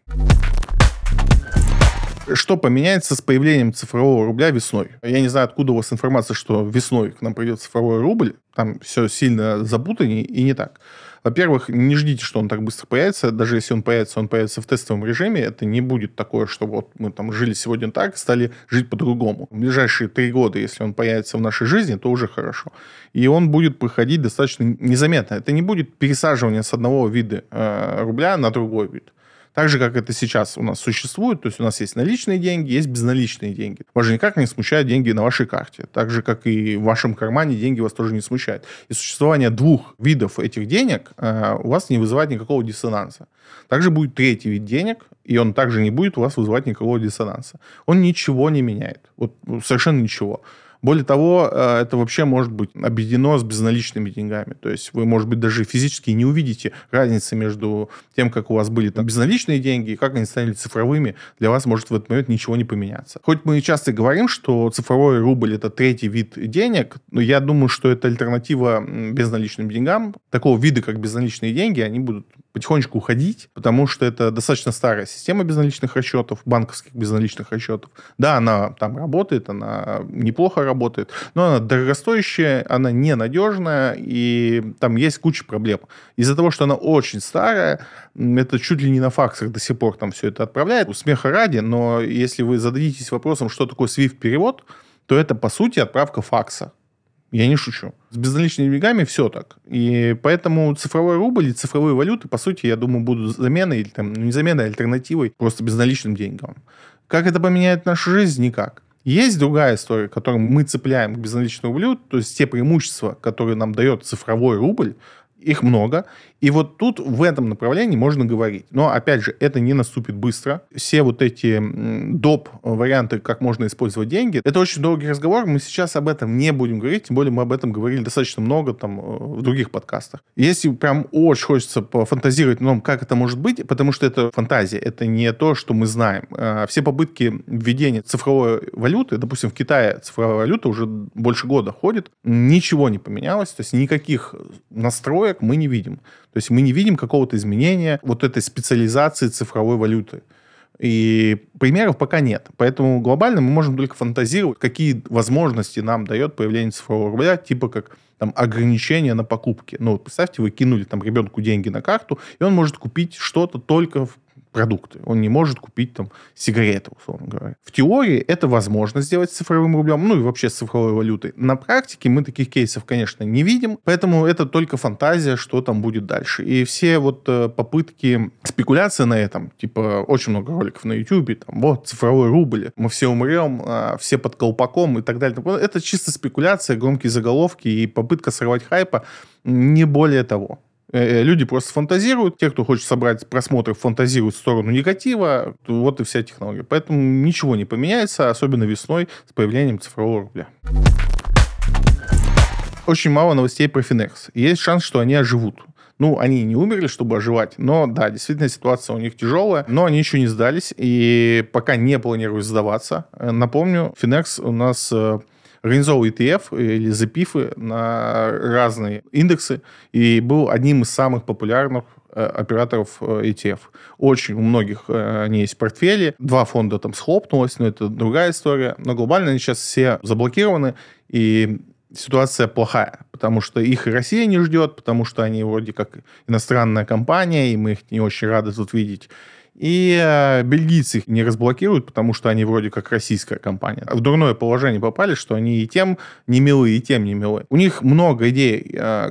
Что поменяется с появлением цифрового рубля весной? Я не знаю, откуда у вас информация, что весной к нам придет цифровой рубль. Там все сильно запутаннее и не так. Во-первых, не ждите, что он так быстро появится. Даже если он появится, он появится в тестовом режиме. Это не будет такое, что вот мы там жили сегодня так, стали жить по-другому. В ближайшие три года, если он появится в нашей жизни, то уже хорошо. И он будет проходить достаточно незаметно. Это не будет пересаживание с одного вида э, рубля на другой вид. Так же, как это сейчас у нас существует, то есть у нас есть наличные деньги, есть безналичные деньги. Вас же никак не смущают деньги на вашей карте. Так же, как и в вашем кармане, деньги вас тоже не смущают. И существование двух видов этих денег э, у вас не вызывает никакого диссонанса. Также будет третий вид денег, и он также не будет у вас вызывать никакого диссонанса. Он ничего не меняет. Вот совершенно ничего. Более того, это вообще может быть объединено с безналичными деньгами. То есть вы, может быть, даже физически не увидите разницы между тем, как у вас были там безналичные деньги и как они стали цифровыми. Для вас может в этот момент ничего не поменяться. Хоть мы часто говорим, что цифровой рубль – это третий вид денег, но я думаю, что это альтернатива безналичным деньгам. Такого вида, как безналичные деньги, они будут потихонечку уходить, потому что это достаточно старая система безналичных расчетов, банковских безналичных расчетов. Да, она там работает, она неплохо работает, работает, но она дорогостоящая, она ненадежная, и там есть куча проблем. Из-за того, что она очень старая, это чуть ли не на факсах до сих пор там все это отправляет. У смеха ради, но если вы зададитесь вопросом, что такое свифт-перевод, то это, по сути, отправка факса. Я не шучу. С безналичными деньгами все так. И поэтому цифровой рубль и цифровые валюты, по сути, я думаю, будут заменой, или там, не заменой, а альтернативой просто безналичным деньгам. Как это поменяет нашу жизнь? Никак. Есть другая история, которую мы цепляем к безналичному рублю, то есть те преимущества, которые нам дает цифровой рубль, их много. И вот тут в этом направлении можно говорить. Но, опять же, это не наступит быстро. Все вот эти доп-варианты, как можно использовать деньги, это очень долгий разговор. Мы сейчас об этом не будем говорить. Тем более мы об этом говорили достаточно много там, в других подкастах. Если прям очень хочется пофантазировать о том, как это может быть, потому что это фантазия, это не то, что мы знаем. Все попытки введения цифровой валюты, допустим, в Китае цифровая валюта уже больше года ходит, ничего не поменялось, то есть никаких настроек мы не видим. То есть мы не видим какого-то изменения вот этой специализации цифровой валюты. И примеров пока нет. Поэтому глобально мы можем только фантазировать, какие возможности нам дает появление цифрового рубля, типа как там, ограничения на покупки. Ну, вот представьте, вы кинули там, ребенку деньги на карту, и он может купить что-то только в продукты. Он не может купить там сигареты, условно говоря. В теории это возможно сделать с цифровым рублем, ну и вообще с цифровой валютой. На практике мы таких кейсов, конечно, не видим, поэтому это только фантазия, что там будет дальше. И все вот попытки спекуляции на этом, типа очень много роликов на YouTube, там вот цифровой рубль, мы все умрем, все под колпаком и так далее. Это чисто спекуляция, громкие заголовки и попытка сорвать хайпа, не более того. Люди просто фантазируют. Те, кто хочет собрать просмотры, фантазируют в сторону негатива. Вот и вся технология. Поэтому ничего не поменяется, особенно весной с появлением цифрового рубля. Очень мало новостей про Finex. Есть шанс, что они оживут. Ну, они не умерли, чтобы оживать, но да, действительно ситуация у них тяжелая, но они еще не сдались и пока не планируют сдаваться. Напомню, Finex у нас... организовал и ти эф или запифы на разные индексы и был одним из самых популярных операторов и ти эф. Очень у многих они есть в портфеле. Два фонда там схлопнулось, но это другая история. Но глобально они сейчас все заблокированы, и ситуация плохая, потому что их и Россия не ждет, потому что они вроде как иностранная компания, и мы их не очень рады тут видеть. И бельгийцы их не разблокируют, потому что они вроде как российская компания. В дурное положение попали, что они и тем не милы, и тем не милы. У них много идей,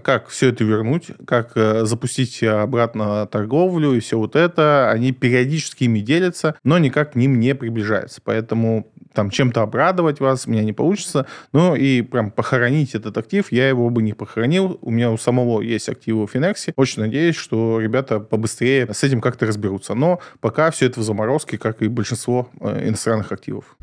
как все это вернуть, как запустить обратно торговлю и все вот это. Они периодически ими делятся, но никак к ним не приближаются. Поэтому там чем-то обрадовать вас у меня не получится. Ну и прям похоронить этот актив я его бы не похоронил. У меня у самого есть активы в Финексе. Очень надеюсь, что ребята побыстрее с этим как-то разберутся. Но пока все это в заморозке, как и большинство иностранных активов.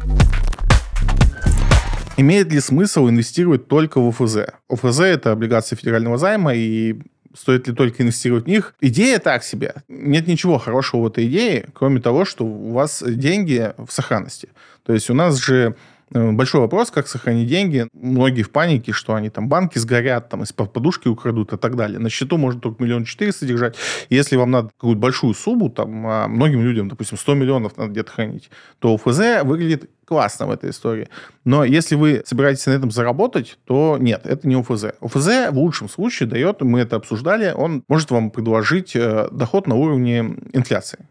Имеет ли смысл инвестировать только в ОФЗ? ОФЗ – это облигации федерального займа, и стоит ли только инвестировать в них? Идея так себе. Нет ничего хорошего в этой идее, кроме того, что у вас деньги в сохранности. То есть у нас же Большой вопрос, как сохранить деньги. Многие в панике, что они там банки сгорят, там из-под подушки украдут и так далее. На счету можно только миллион четыреста держать. Если вам надо какую-то большую сумму, там, а многим людям, допустим, сто миллионов надо где-то хранить, то ОФЗ выглядит классно в этой истории. Но если вы собираетесь на этом заработать, то нет, это не ОФЗ. ОФЗ в лучшем случае дает, мы это обсуждали, он может вам предложить доход на уровне инфляции.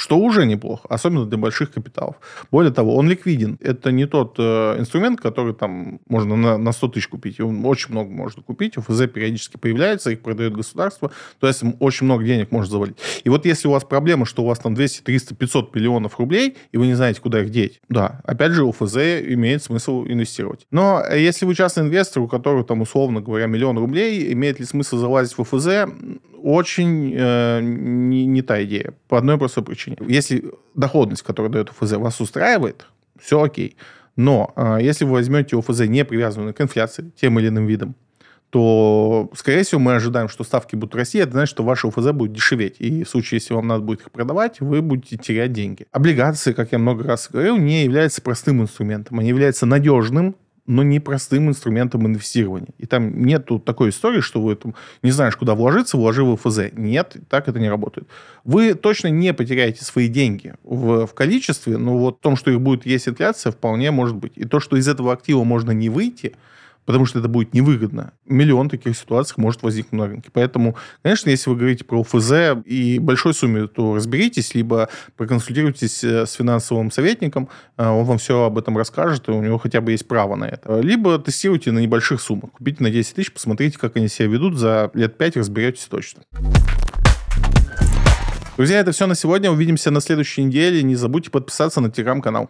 Что уже неплохо, особенно для больших капиталов. Более того, он ликвиден. Это не тот э, инструмент, который там можно на, на сто тысяч купить. Его очень много можно купить. ОФЗ периодически появляется, их продает государство. То есть очень много денег может завалить. И вот если у вас проблема, что у вас там двести, триста, пятьсот миллионов рублей, и вы не знаете, куда их деть, да, опять же, ОФЗ имеет смысл инвестировать. Но если вы частный инвестор, у которого там, условно говоря, миллион рублей, имеет ли смысл залазить в ОФЗ? Очень э, не, не та идея. По одной простой причине. Если доходность, которую дает ОФЗ, вас устраивает, все окей. Но э, если вы возьмете ОФЗ, не привязанную к инфляции, тем или иным видом, то, скорее всего, мы ожидаем, что ставки будут расти. Это значит, что ваше ОФЗ будет дешеветь. И в случае, если вам надо будет их продавать, вы будете терять деньги. Облигации, как я много раз говорил, не являются простым инструментом. Они являются надежным, но не простым инструментом инвестирования. И там нет такой истории, что вы там, не знаешь, куда вложиться, вложи в ОФЗ. Нет, так это не работает. Вы точно не потеряете свои деньги в, в количестве, но вот в том, что их будет есть инфляция, вполне может быть. И то, что из этого актива можно не выйти, потому что это будет невыгодно. Миллион таких ситуаций может возникнуть на рынке. Поэтому, конечно, если вы говорите про ОФЗ и большой сумме, то разберитесь, либо проконсультируйтесь с финансовым советником, он вам все об этом расскажет, и у него хотя бы есть право на это. Либо тестируйте на небольших суммах. Купите на десять тысяч, посмотрите, как они себя ведут, за лет пять разберетесь точно. Друзья, это все на сегодня. Увидимся на следующей неделе. Не забудьте подписаться на телеграм-канал.